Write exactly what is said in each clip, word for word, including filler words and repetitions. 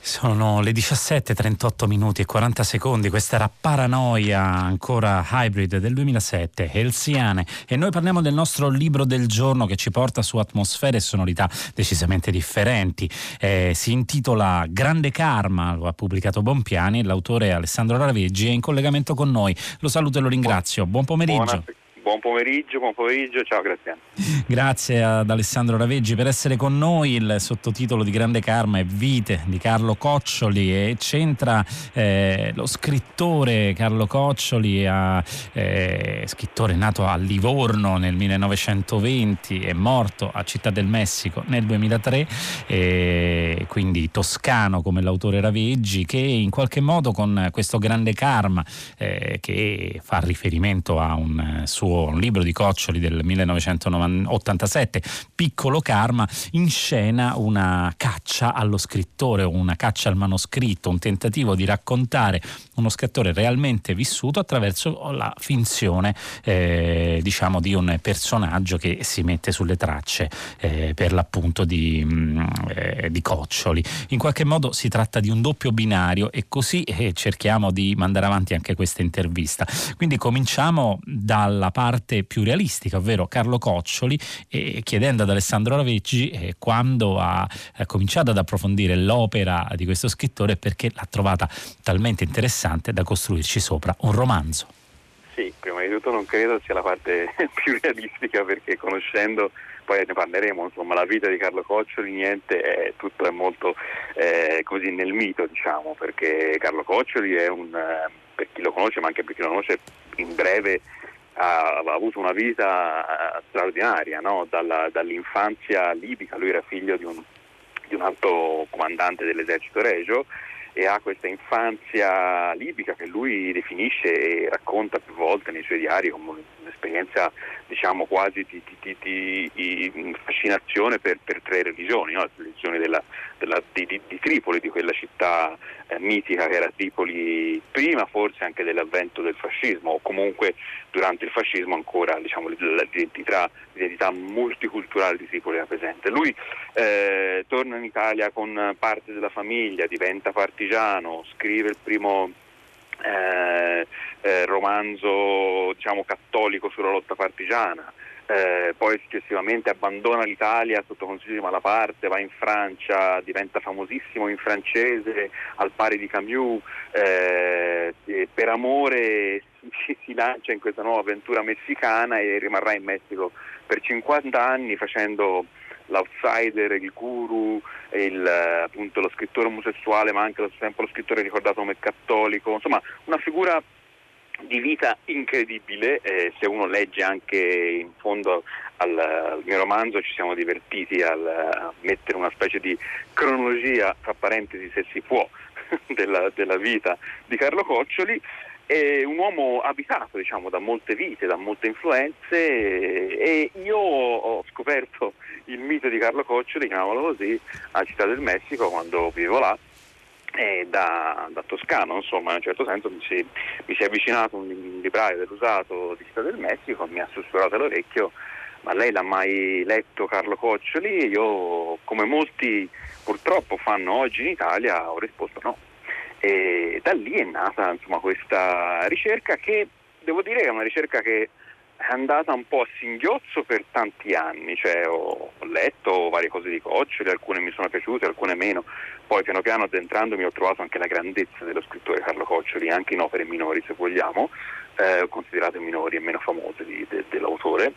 Sono le diciassette e trentotto minuti e quaranta secondi, questa era Paranoia, ancora Hybrid del duemilasette, Helsiane, e noi parliamo del nostro libro del giorno che ci porta su atmosfere e sonorità decisamente differenti. Eh, si intitola Grande Karma, lo ha pubblicato Bompiani, l'autore Alessandro Raveggi è in collegamento con noi, lo saluto e lo ringrazio, buon pomeriggio. Buonasera. Buon pomeriggio, buon pomeriggio, ciao, grazie. Grazie ad Alessandro Raveggi per essere con noi. Il sottotitolo di Grande Karma è Vite di Carlo Coccioli e c'entra eh, lo scrittore Carlo Coccioli, a, eh, scrittore nato a Livorno nel millenovecentoventi e morto a Città del Messico nel duemilatré, eh, quindi toscano come l'autore Raveggi, che in qualche modo con questo Grande Karma eh, che fa riferimento a un suo un libro di Coccioli del millenovecentottantasette, Piccolo Karma, inscena una caccia allo scrittore, una caccia al manoscritto, un tentativo di raccontare uno scrittore realmente vissuto attraverso la finzione eh, diciamo di un personaggio che si mette sulle tracce eh, per l'appunto di, mh, eh, di Coccioli. In qualche modo si tratta di un doppio binario e così eh, cerchiamo di mandare avanti anche questa intervista. Quindi cominciamo dalla parte più realistica, ovvero Carlo Coccioli, eh, chiedendo ad Alessandro Raveggi eh, quando ha, ha cominciato ad approfondire l'opera di questo scrittore, perché l'ha trovata talmente interessante da costruirci sopra un romanzo. Sì, prima di tutto non credo sia la parte più realistica, perché conoscendo, poi ne parleremo, insomma, la vita di Carlo Coccioli, niente, è, tutto è molto eh, così nel mito, diciamo, perché Carlo Coccioli è un, per chi lo conosce ma anche per chi non lo conosce in breve, ha avuto una vita straordinaria, no? Dalla, dall'infanzia libica, lui era figlio di un, di un alto comandante dell'esercito regio e ha questa infanzia libica che lui definisce e racconta più volte nei suoi diari come un'esperienza, diciamo, quasi di, di, di, di fascinazione per, per tre religioni, no? La religione della, della, di, di, di Tripoli, di quella città eh, mitica che era Tripoli prima forse anche dell'avvento del fascismo, o comunque durante il fascismo ancora, diciamo, l'identità, l'identità multiculturale di Tripoli era presente. Lui eh, torna in Italia con parte della famiglia, diventa parte scrive il primo eh, eh, romanzo, diciamo, cattolico sulla lotta partigiana, eh, poi successivamente abbandona l'Italia sotto Curzio di Malaparte, va in Francia, diventa famosissimo in francese al pari di Camus, eh, per amore si, si lancia in questa nuova avventura messicana e rimarrà in Messico per cinquanta anni facendo l'outsider, il guru, il, appunto, lo scrittore omosessuale, ma anche allo stesso tempo lo scrittore ricordato come cattolico, insomma una figura di vita incredibile. Eh, se uno legge anche in fondo al, al mio romanzo, ci siamo divertiti al, a mettere una specie di cronologia, tra parentesi se si può, della, della vita di Carlo Coccioli. È un uomo abitato, diciamo, da molte vite, da molte influenze, e io ho scoperto il mito di Carlo Coccioli, chiamiamolo così, a Città del Messico quando vivevo là, e da, da toscano, insomma, in un certo senso mi si, mi si è avvicinato un libraio dell'usato di Città del Messico, mi ha sussurrato all'orecchio: ma lei l'ha mai letto Carlo Coccioli? Io, come molti purtroppo fanno oggi in Italia, ho risposto no. E da lì è nata, insomma, questa ricerca che devo dire che è una ricerca che è andata un po' a singhiozzo per tanti anni, cioè ho letto varie cose di Coccioli, alcune mi sono piaciute, alcune meno, poi piano piano addentrandomi ho trovato anche la grandezza dello scrittore Carlo Coccioli, anche in opere minori se vogliamo, eh, considerate minori e meno famose di, de, dell'autore,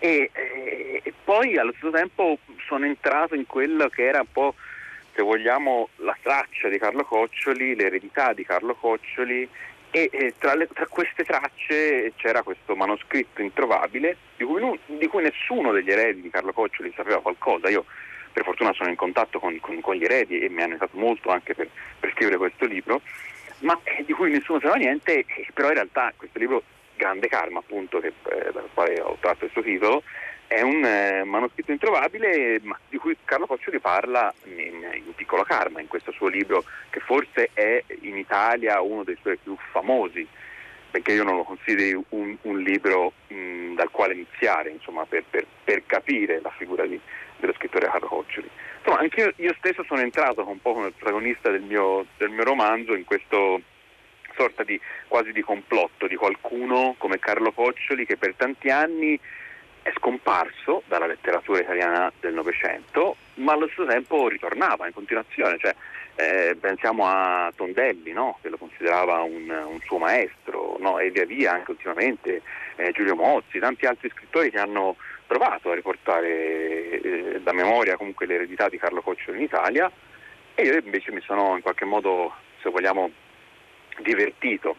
e, e, e poi allo stesso tempo sono entrato in quello che era un po', se vogliamo, la traccia di Carlo Coccioli, l'eredità di Carlo Coccioli, e, e tra, le, tra queste tracce c'era questo manoscritto introvabile di cui, non, di cui nessuno degli eredi di Carlo Coccioli sapeva qualcosa. Io per fortuna sono in contatto con, con, con gli eredi e mi hanno aiutato molto anche per, per scrivere questo libro, ma di cui nessuno sapeva niente. Però in realtà questo libro, Grande Karma, appunto, che, eh, dal quale ho tratto il suo titolo, è un eh, manoscritto introvabile, ma di cui Carlo Coccioli parla in, in Piccolo Karma, in questo suo libro che forse è in Italia uno dei suoi più famosi, perché io non lo considero un, un libro mh, dal quale iniziare, insomma, per, per, per capire la figura di, dello scrittore Carlo Coccioli. Insomma, anche io, io stesso sono entrato un po' come protagonista del mio, del mio romanzo in questo sorta di quasi di complotto di qualcuno come Carlo Coccioli, che per tanti anni è scomparso dalla letteratura italiana del Novecento, ma allo stesso tempo ritornava in continuazione. Cioè, eh, pensiamo a Tondelli, no? Che lo considerava un, un suo maestro, no? E via via anche ultimamente eh, Giulio Mozzi, tanti altri scrittori che hanno provato a riportare eh, da memoria comunque l'eredità di Carlo Coccioli in Italia, e io invece mi sono in qualche modo, se vogliamo, divertito,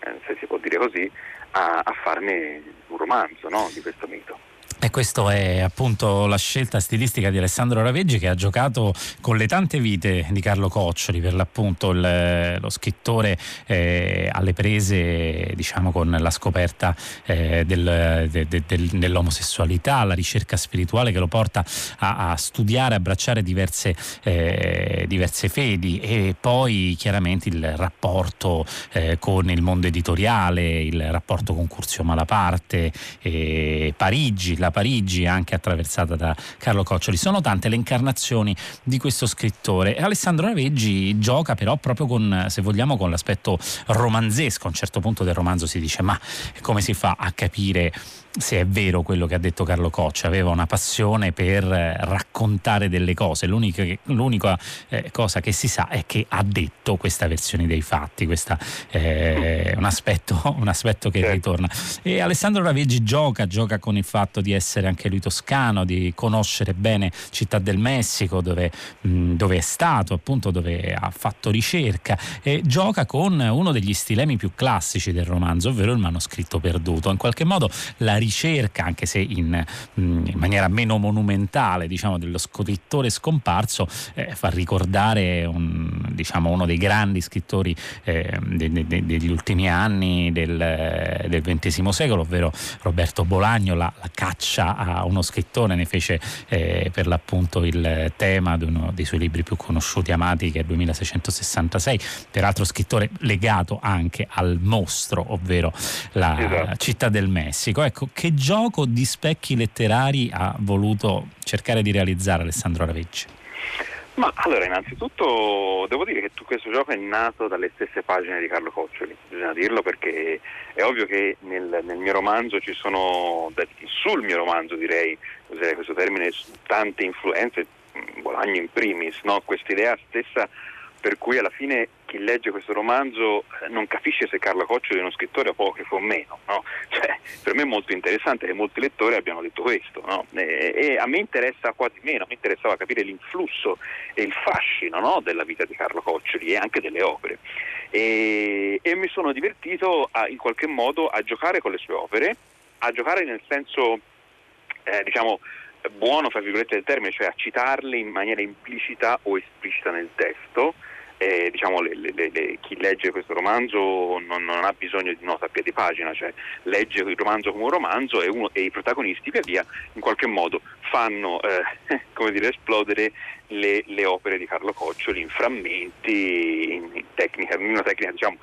eh, se si può dire così, a, a farne un romanzo, no? Di questo mito. E questa è appunto la scelta stilistica di Alessandro Raveggi, che ha giocato con le tante vite di Carlo Coccioli, per l'appunto il, lo scrittore eh, alle prese, diciamo, con la scoperta eh, del, de, de, de, dell'omosessualità, la ricerca spirituale che lo porta a, a studiare, abbracciare diverse, eh, diverse fedi, e poi chiaramente il rapporto eh, con il mondo editoriale, il rapporto con Curzio Malaparte, eh, Parigi, la Parigi anche attraversata da Carlo Coccioli. Sono tante le incarnazioni di questo scrittore, e Alessandro Raveggi gioca però proprio con, se vogliamo, con l'aspetto romanzesco. A un certo punto del romanzo si dice: ma come si fa a capire se è vero quello che ha detto Carlo Coccioli? Aveva una passione per raccontare delle cose. L'unica, l'unica eh, cosa che si sa è che ha detto questa versione dei fatti. Questo è eh, un, aspetto, un aspetto che ritorna, e Alessandro Raveggi gioca, gioca con il fatto di essere anche lui toscano, di conoscere bene Città del Messico, dove, mh, dove è stato, appunto, dove ha fatto ricerca, e gioca con uno degli stilemi più classici del romanzo, ovvero il manoscritto perduto. In qualche modo la ricerca, anche se in, in maniera meno monumentale, diciamo, dello scrittore scomparso, eh, fa ricordare un, diciamo, uno dei grandi scrittori eh, de, de, de, degli ultimi anni del, del ventesimo secolo, ovvero Roberto Bolaño. La, la caccia a uno scrittore ne fece eh, per l'appunto il tema di uno dei suoi libri più conosciuti, amati, che è duemilaseicentosessantasei, peraltro scrittore legato anche al mostro, ovvero la esatto. Città del Messico. Ecco, che gioco di specchi letterari ha voluto cercare di realizzare Alessandro Raveggi? Ma allora, innanzitutto devo dire che tutto questo gioco è nato dalle stesse pagine di Carlo Coccioli, bisogna dirlo, perché è ovvio che nel, nel mio romanzo ci sono, sul mio romanzo direi, userei questo termine, tante influenze, Bolaño in primis, no? Questa idea stessa per cui alla fine chi legge questo romanzo non capisce se Carlo Coccioli è uno scrittore apocrifo o meno, no? Cioè, per me è molto interessante che molti lettori abbiano detto questo, no? E, e a me interessa quasi meno, mi interessava capire l'influsso e il fascino, no? Della vita di Carlo Coccioli e anche delle opere. E, e mi sono divertito a, in qualche modo a giocare con le sue opere, a giocare nel senso, eh, diciamo, buono, fra virgolette, del termine, cioè a citarle in maniera implicita o esplicita nel testo. Eh, diciamo le, le, le, chi legge questo romanzo non, non ha bisogno di nota a piedi pagina, cioè legge il romanzo come un romanzo, e, uno, e i protagonisti via via in qualche modo fanno eh, come dire esplodere le, le opere di Carlo Coccioli in frammenti, in, in tecnica, in una tecnica, diciamo,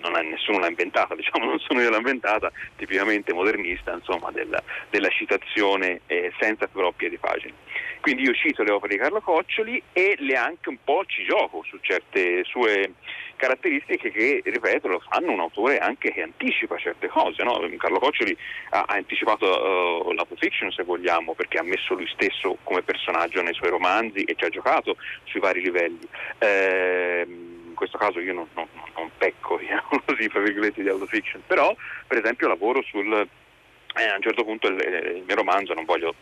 non è, nessuno l'ha inventata, diciamo, non sono io l'ho inventata, tipicamente modernista, insomma, della, della citazione eh, senza però piedi pagina. Quindi io cito le opere di Carlo Coccioli e le anche un po' ci gioco su certe sue caratteristiche che, ripeto, lo fanno un autore anche che anticipa certe cose, no? Carlo Coccioli ha, ha anticipato uh, l'autofiction, se vogliamo, perché ha messo lui stesso come personaggio nei suoi romanzi e ci ha giocato sui vari livelli. Ehm, in questo caso io non, non, non pecco, diciamo così, per virgolette, di autofiction, però per esempio lavoro sul... Eh, a un certo punto il, il mio romanzo, non voglio,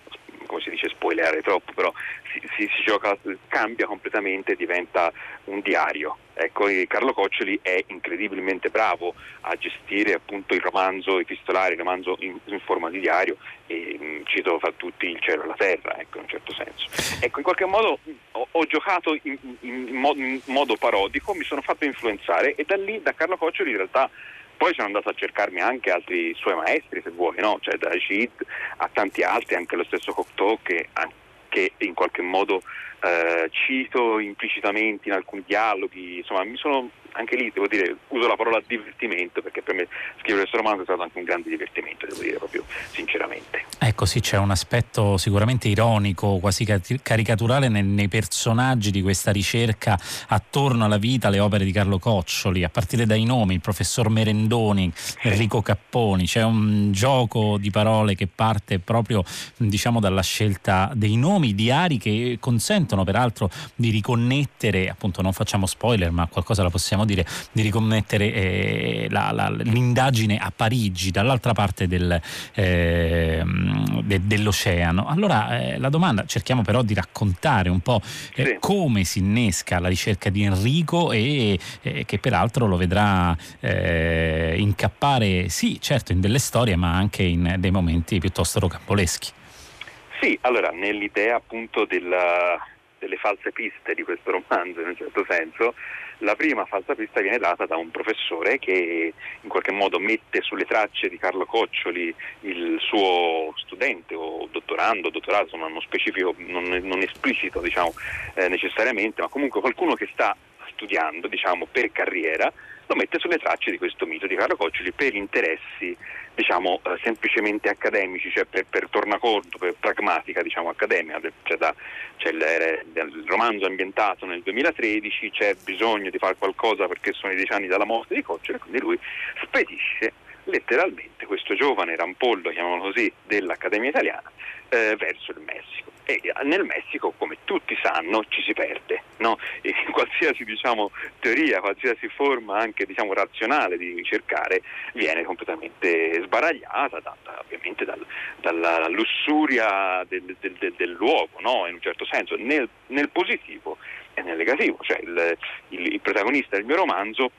come si dice, spoilerare troppo, però si, si, si gioca, cambia completamente, diventa un diario. Ecco, Carlo Coccioli è incredibilmente bravo a gestire appunto il romanzo epistolare, il romanzo in, in forma di diario, e cito fra tutti Il cielo e la terra, ecco, in un certo senso. Ecco, in qualche modo ho, ho giocato in, in, in, modo, in modo parodico, mi sono fatto influenzare, e da lì, da Carlo Coccioli in realtà, poi sono andato a cercarmi anche altri suoi maestri, se vuoi, no? Cioè da Gide a tanti altri, anche lo stesso Cocteau, che che in qualche modo eh, cito implicitamente in alcuni dialoghi, insomma mi sono anche lì, devo dire, uso la parola divertimento perché per me scrivere questo romanzo è stato anche un grande divertimento, devo dire proprio sinceramente. Ecco sì, c'è un aspetto sicuramente ironico, quasi caricaturale nei, nei personaggi di questa ricerca attorno alla vita, alle opere di Carlo Coccioli, a partire dai nomi, il professor Merendoni, Enrico Capponi, c'è un gioco di parole che parte proprio diciamo dalla scelta dei nomi, diari che consentono peraltro di riconnettere, appunto non facciamo spoiler ma qualcosa la possiamo dire, di riconnettere eh, la, la, l'indagine a Parigi dall'altra parte del, eh, de, dell'oceano. Allora eh, la domanda, cerchiamo però di raccontare un po' eh, sì. come si innesca la ricerca di Enrico e eh, che peraltro lo vedrà eh, incappare sì certo in delle storie ma anche in dei momenti piuttosto rocamboleschi. Sì, allora nell'idea appunto della, delle false piste di questo romanzo in un certo senso, la prima falsa pista viene data da un professore che in qualche modo mette sulle tracce di Carlo Coccioli il suo studente o dottorando, dottorato, insomma non specifico, non, non esplicito diciamo eh, necessariamente, ma comunque qualcuno che sta studiando diciamo per carriera, lo mette sulle tracce di questo mito di Carlo Coccioli per interessi diciamo eh, semplicemente accademici, cioè per, per tornaconto, per pragmatica diciamo accademica, c'è, da, c'è il, il romanzo ambientato nel duemilatredici, c'è bisogno di fare qualcosa perché sono i dieci anni dalla morte di Coccioli, quindi lui spedisce letteralmente questo giovane rampollo, chiamano così, dell'Accademia Italiana eh, verso il Messico. E nel Messico, come tutti sanno, ci si perde, no? E qualsiasi diciamo teoria, qualsiasi forma anche diciamo razionale di cercare viene completamente sbaragliata da, da, ovviamente dal, dalla lussuria del, del, del, del luogo, no? In un certo senso, nel, nel positivo e nel negativo, cioè il, il, il protagonista del mio romanzo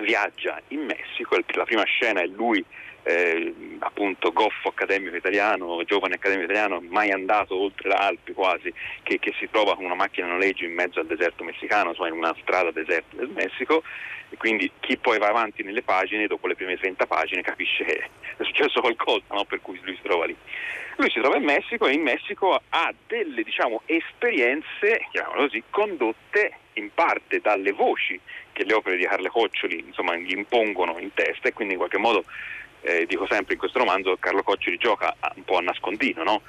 viaggia in Messico, la prima scena è lui eh, appunto goffo accademico italiano, giovane accademico italiano, mai andato oltre le Alpi quasi, che, che si trova con una macchina a noleggio in mezzo al deserto messicano, insomma in una strada deserta del Messico, e quindi chi poi va avanti nelle pagine, dopo le prime trenta pagine capisce che è successo qualcosa, no? Per cui lui si trova lì. Lui si trova in Messico e in Messico ha delle diciamo esperienze, chiamiamolo così, condotte in parte dalle voci che le opere di Carlo Coccioli insomma gli impongono in testa, e quindi in qualche modo eh, dico sempre in questo romanzo Carlo Coccioli gioca a, un po' a nascondino, no?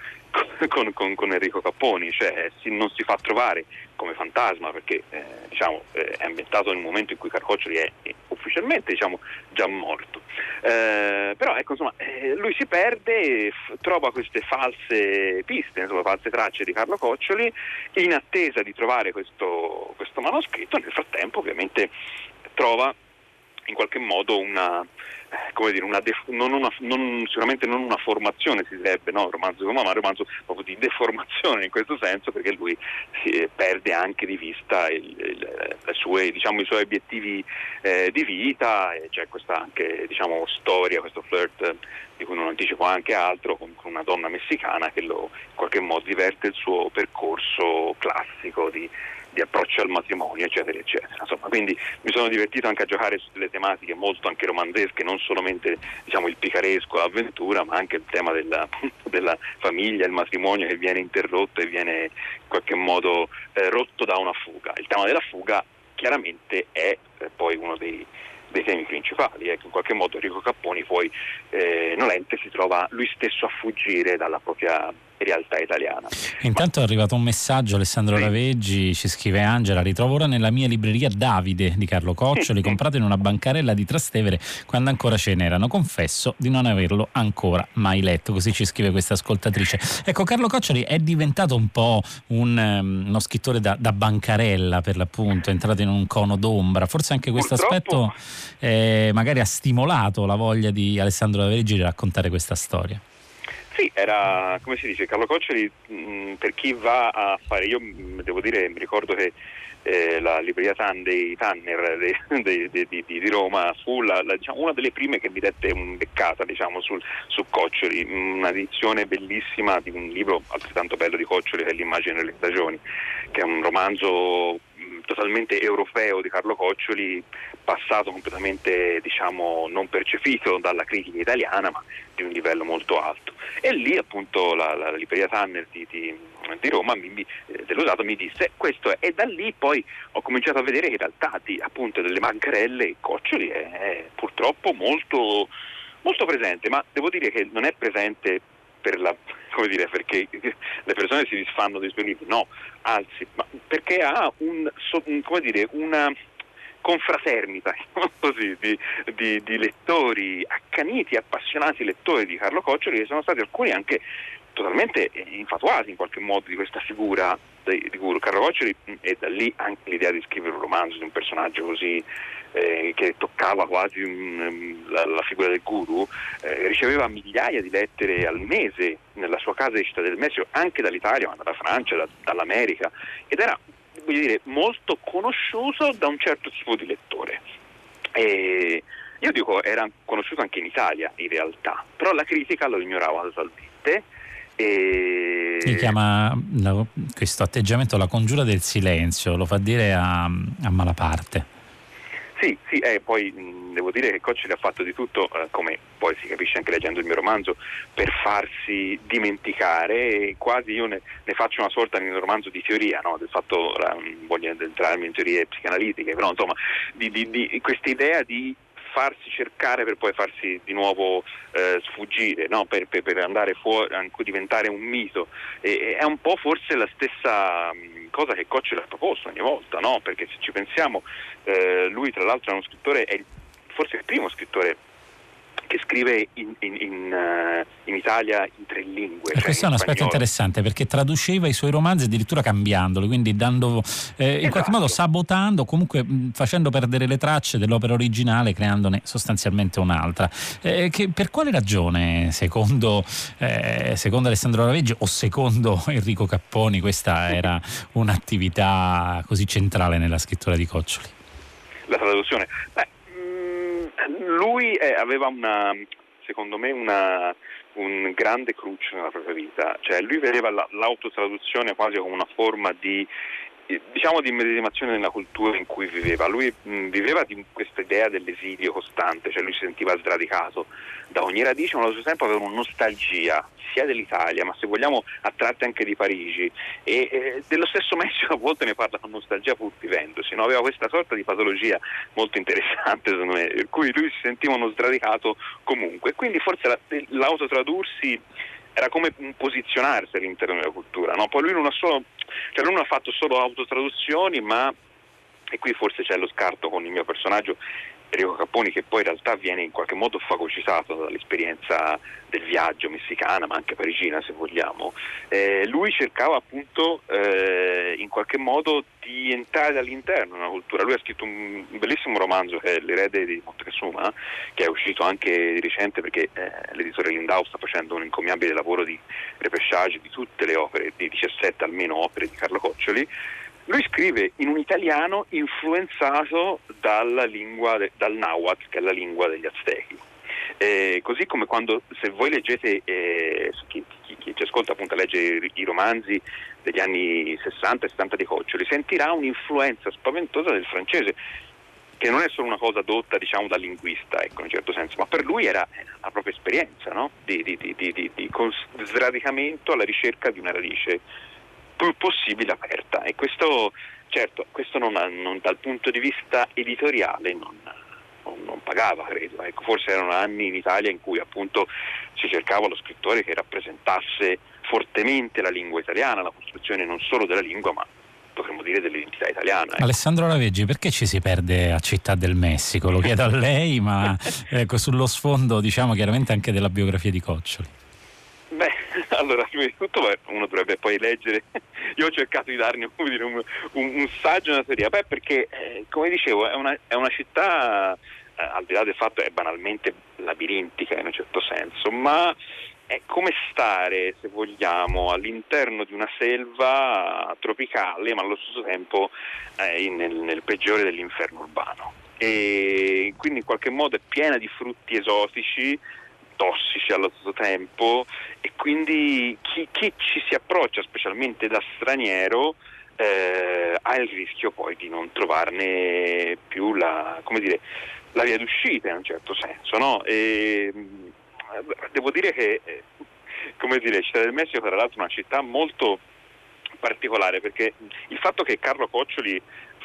Con, con, con Enrico Capponi, cioè si, non si fa trovare come fantasma perché eh, diciamo eh, è ambientato nel momento in cui Carlo Coccioli è, è ufficialmente diciamo già morto, eh, però ecco insomma eh, lui si perde, f- trova queste false piste, insomma false tracce di Carlo Coccioli in attesa di trovare questo, questo manoscritto. Nel frattempo ovviamente trova in qualche modo una, come dire, una def- non una, non, sicuramente non una formazione si direbbe, no, romanzo come ma romanzo proprio di deformazione in questo senso, perché lui si perde anche di vista il, il, le sue, diciamo, i suoi obiettivi eh, di vita, e c'è questa anche diciamo storia, questo flirt di cui non anticipo anche altro, con, con una donna messicana che lo in qualche modo diverte il suo percorso classico di di approccio al matrimonio, eccetera eccetera, insomma quindi mi sono divertito anche a giocare su delle tematiche molto anche romanzesche, non solamente diciamo il picaresco, l'avventura, ma anche il tema della, della famiglia, il matrimonio che viene interrotto e viene in qualche modo eh, rotto da una fuga. Il tema della fuga chiaramente è eh, poi uno dei dei temi principali, ecco, eh, in qualche modo Enrico Capponi poi eh, nolente si trova lui stesso a fuggire dalla propria realtà italiana. Intanto Ma... è arrivato un messaggio, Alessandro sì. Raveggi ci scrive: Angela, ritrovo ora nella mia libreria Davide di Carlo Coccioli, comprato in una bancarella di Trastevere quando ancora ce n'erano, confesso di non averlo ancora mai letto. Così ci scrive questa ascoltatrice. Ecco, Carlo Coccioli è diventato un po' un, um, uno scrittore da, da bancarella, per l'appunto, è entrato in un cono d'ombra, forse anche questo Purtroppo... aspetto eh, magari ha stimolato la voglia di Alessandro Raveggi di raccontare questa storia. Sì, era, come si dice, Carlo Coccioli, mh, per chi va a fare, io mh, devo dire, mi ricordo che eh, la libreria Tan dei Tanner de, de, de, de, di Roma fu la, la, diciamo, una delle prime che mi dette un beccata diciamo, sul, su Coccioli, un'edizione bellissima di un libro altrettanto bello di Coccioli che è L'immagine delle stagioni, che è un romanzo totalmente europeo di Carlo Coccioli, passato completamente, diciamo, non percepito dalla critica italiana, ma di un livello molto alto. E lì appunto la, la, la libreria Tanner di, di, di Roma mi, mi, dell'usato mi disse questo è, e da lì poi ho cominciato a vedere che in realtà di, appunto delle bancarelle Coccioli è, è purtroppo molto, molto presente, ma devo dire che non è presente per la, come dire, perché le persone si disfanno dei suoi libri, no, anzi, ma perché ha un, come dire, una confraternita così, di, di, di lettori accaniti, appassionati lettori di Carlo Coccioli, che sono stati alcuni anche totalmente infatuati in qualche modo di questa figura di, di Carlo Coccioli, e da lì anche l'idea di scrivere un romanzo di un personaggio così Eh, che toccava quasi um, la, la figura del guru. Eh, riceveva migliaia di lettere al mese nella sua casa di Città del Messico, anche dall'Italia, ma dalla Francia, da, dall'America, ed era, voglio dire, molto conosciuto da un certo tipo di lettore. E io dico, era conosciuto anche in Italia in realtà, però la critica lo ignorava totalmente. E... si chiama la, questo atteggiamento la congiura del silenzio, lo fa dire a, a Malaparte. Sì, sì, eh, poi mh, devo dire che Coccioli ha fatto di tutto, eh, come poi si capisce anche leggendo il mio romanzo, per farsi dimenticare, e quasi io ne, ne faccio una sorta nel romanzo di teoria, no? Del fatto, um, voglio addentrarmi in teorie psicanalitiche, però insomma, di, di, di questa idea di farsi cercare per poi farsi di nuovo eh, sfuggire, no? per, per, per andare fuori, anche diventare un mito, e, è un po' forse la stessa cosa che Coccioli ha proposto ogni volta, no? Perché se ci pensiamo, eh, lui tra l'altro è uno scrittore, è forse il primo scrittore che scrive in, in, in, in Italia in tre lingue. Cioè questo è un aspetto interessante, perché traduceva i suoi romanzi addirittura cambiandoli, quindi dando eh, esatto. in qualche modo sabotando, comunque mh, facendo perdere le tracce dell'opera originale, creandone sostanzialmente un'altra. Eh, che, per quale ragione, secondo, eh, secondo Alessandro Raveggi o secondo Enrico Capponi, questa era un'attività così centrale nella scrittura di Coccioli? La traduzione? Beh, lui eh, aveva una, secondo me, una, un grande cruccio nella propria vita, cioè lui vedeva la, l'autotraduzione quasi come una forma di, eh, diciamo, di medesimazione nella cultura in cui viveva. Lui mh, viveva di questa idea dell'esilio costante, cioè lui si sentiva sradicato da ogni radice, ma allo stesso tempo aveva una nostalgia sia dell'Italia, ma se vogliamo a tratti anche di Parigi, e eh, dello stesso Messico a volte ne parla con nostalgia pur vivendosi, no? Aveva questa sorta di patologia molto interessante, secondo me, per cui lui si sentiva uno sradicato comunque, quindi forse la, l'autotradursi era come posizionarsi all'interno della cultura, no? Poi lui non ha solo, cioè lui non ha fatto solo autotraduzioni, ma, e qui forse c'è lo scarto con il mio personaggio Enrico Capponi, che poi in realtà viene in qualche modo fagocitato dall'esperienza del viaggio messicana, ma anche parigina se vogliamo, eh, lui cercava appunto eh, in qualche modo di entrare dall'interno nella cultura. Lui ha scritto un bellissimo romanzo che è L'erede di Montecassuma, che è uscito anche di recente, perché eh, l'editore Lindau sta facendo un incommiabile lavoro di repesciage di tutte le opere, di diciassette almeno opere di Carlo Coccioli. Lui scrive in un italiano influenzato dalla lingua de, dal nahuatl, che è la lingua degli Aztechi. Eh, così come quando, se voi leggete, eh, chi, chi, chi ci ascolta appunto legge i, i romanzi degli anni sessanta e settanta di Coccioli, sentirà un'influenza spaventosa del francese, che non è solo una cosa dotta, diciamo, da linguista, ecco, in un certo senso, ma per lui era la propria esperienza, no? Di, di, di, di, di, di sradicamento alla ricerca di una radice più possibile aperta, e questo, certo, questo non, non dal punto di vista editoriale non, non, non pagava, credo, ecco, forse erano anni in Italia in cui appunto si cercava lo scrittore che rappresentasse fortemente la lingua italiana, la costruzione non solo della lingua, ma potremmo dire dell'identità italiana. Ecco. Alessandro Raveggi, perché ci si perde a Città del Messico? Lo chiedo a lei, ma ecco, sullo sfondo, diciamo, chiaramente anche della biografia di Coccioli. Beh, allora, prima di tutto uno dovrebbe poi leggere, io ho cercato di darne come dire, un, un, un saggio, una teoria, beh, perché eh, come dicevo è una, è una città, eh, al di là del fatto è banalmente labirintica in un certo senso, ma è come stare, se vogliamo, all'interno di una selva tropicale, ma allo stesso tempo eh, in, nel, nel peggiore dell'inferno urbano, e quindi in qualche modo è piena di frutti esotici, tossici allo stesso tempo, e quindi chi, chi ci si approccia, specialmente da straniero, eh, ha il rischio poi di non trovarne più la, come dire, la via d'uscita in un certo senso, no? E, devo dire che, come dire, Città del Messico tra l'altro è una città molto particolare, perché il fatto che Carlo Coccioli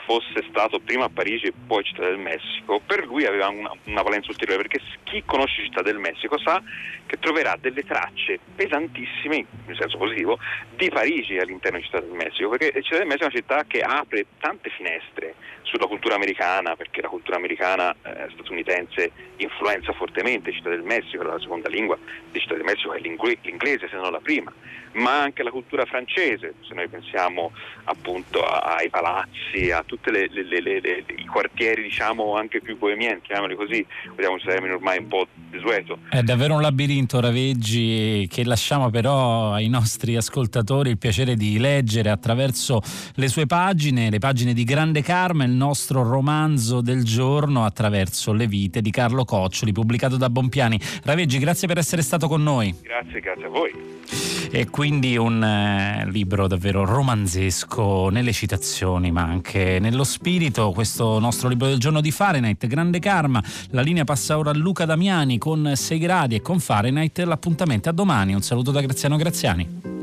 fosse stato prima a Parigi e poi Città del Messico, per lui aveva una, una valenza ulteriore, perché chi conosce Città del Messico sa che troverà delle tracce pesantissime, in senso positivo, di Parigi all'interno di Città del Messico, perché Città del Messico è una città che apre tante finestre sulla cultura americana, perché la cultura americana eh, statunitense influenza fortemente Città del Messico, la seconda lingua di Città del Messico è l'inglese, se non la prima, ma anche la cultura francese, se noi pensiamo appunto ai palazzi, a tutti i quartieri diciamo anche più bohemiani, chiamiamoli così, vediamo un termine ormai un po' desueto. È davvero un labirinto, Raveggi, che lasciamo però ai nostri ascoltatori il piacere di leggere attraverso le sue pagine, le pagine di Grande Karma, il nostro romanzo del giorno attraverso le vite di Carlo Coccioli, pubblicato da Bompiani. Raveggi, grazie per essere stato con noi. Grazie, grazie a voi. E quindi un eh, libro davvero romanzesco nelle citazioni ma anche nello spirito, questo nostro libro del giorno di Fahrenheit, Grande Karma. La linea passa ora a Luca Damiani con sei gradi e con Fahrenheit. L'appuntamento a domani. Un saluto da Graziano Graziani.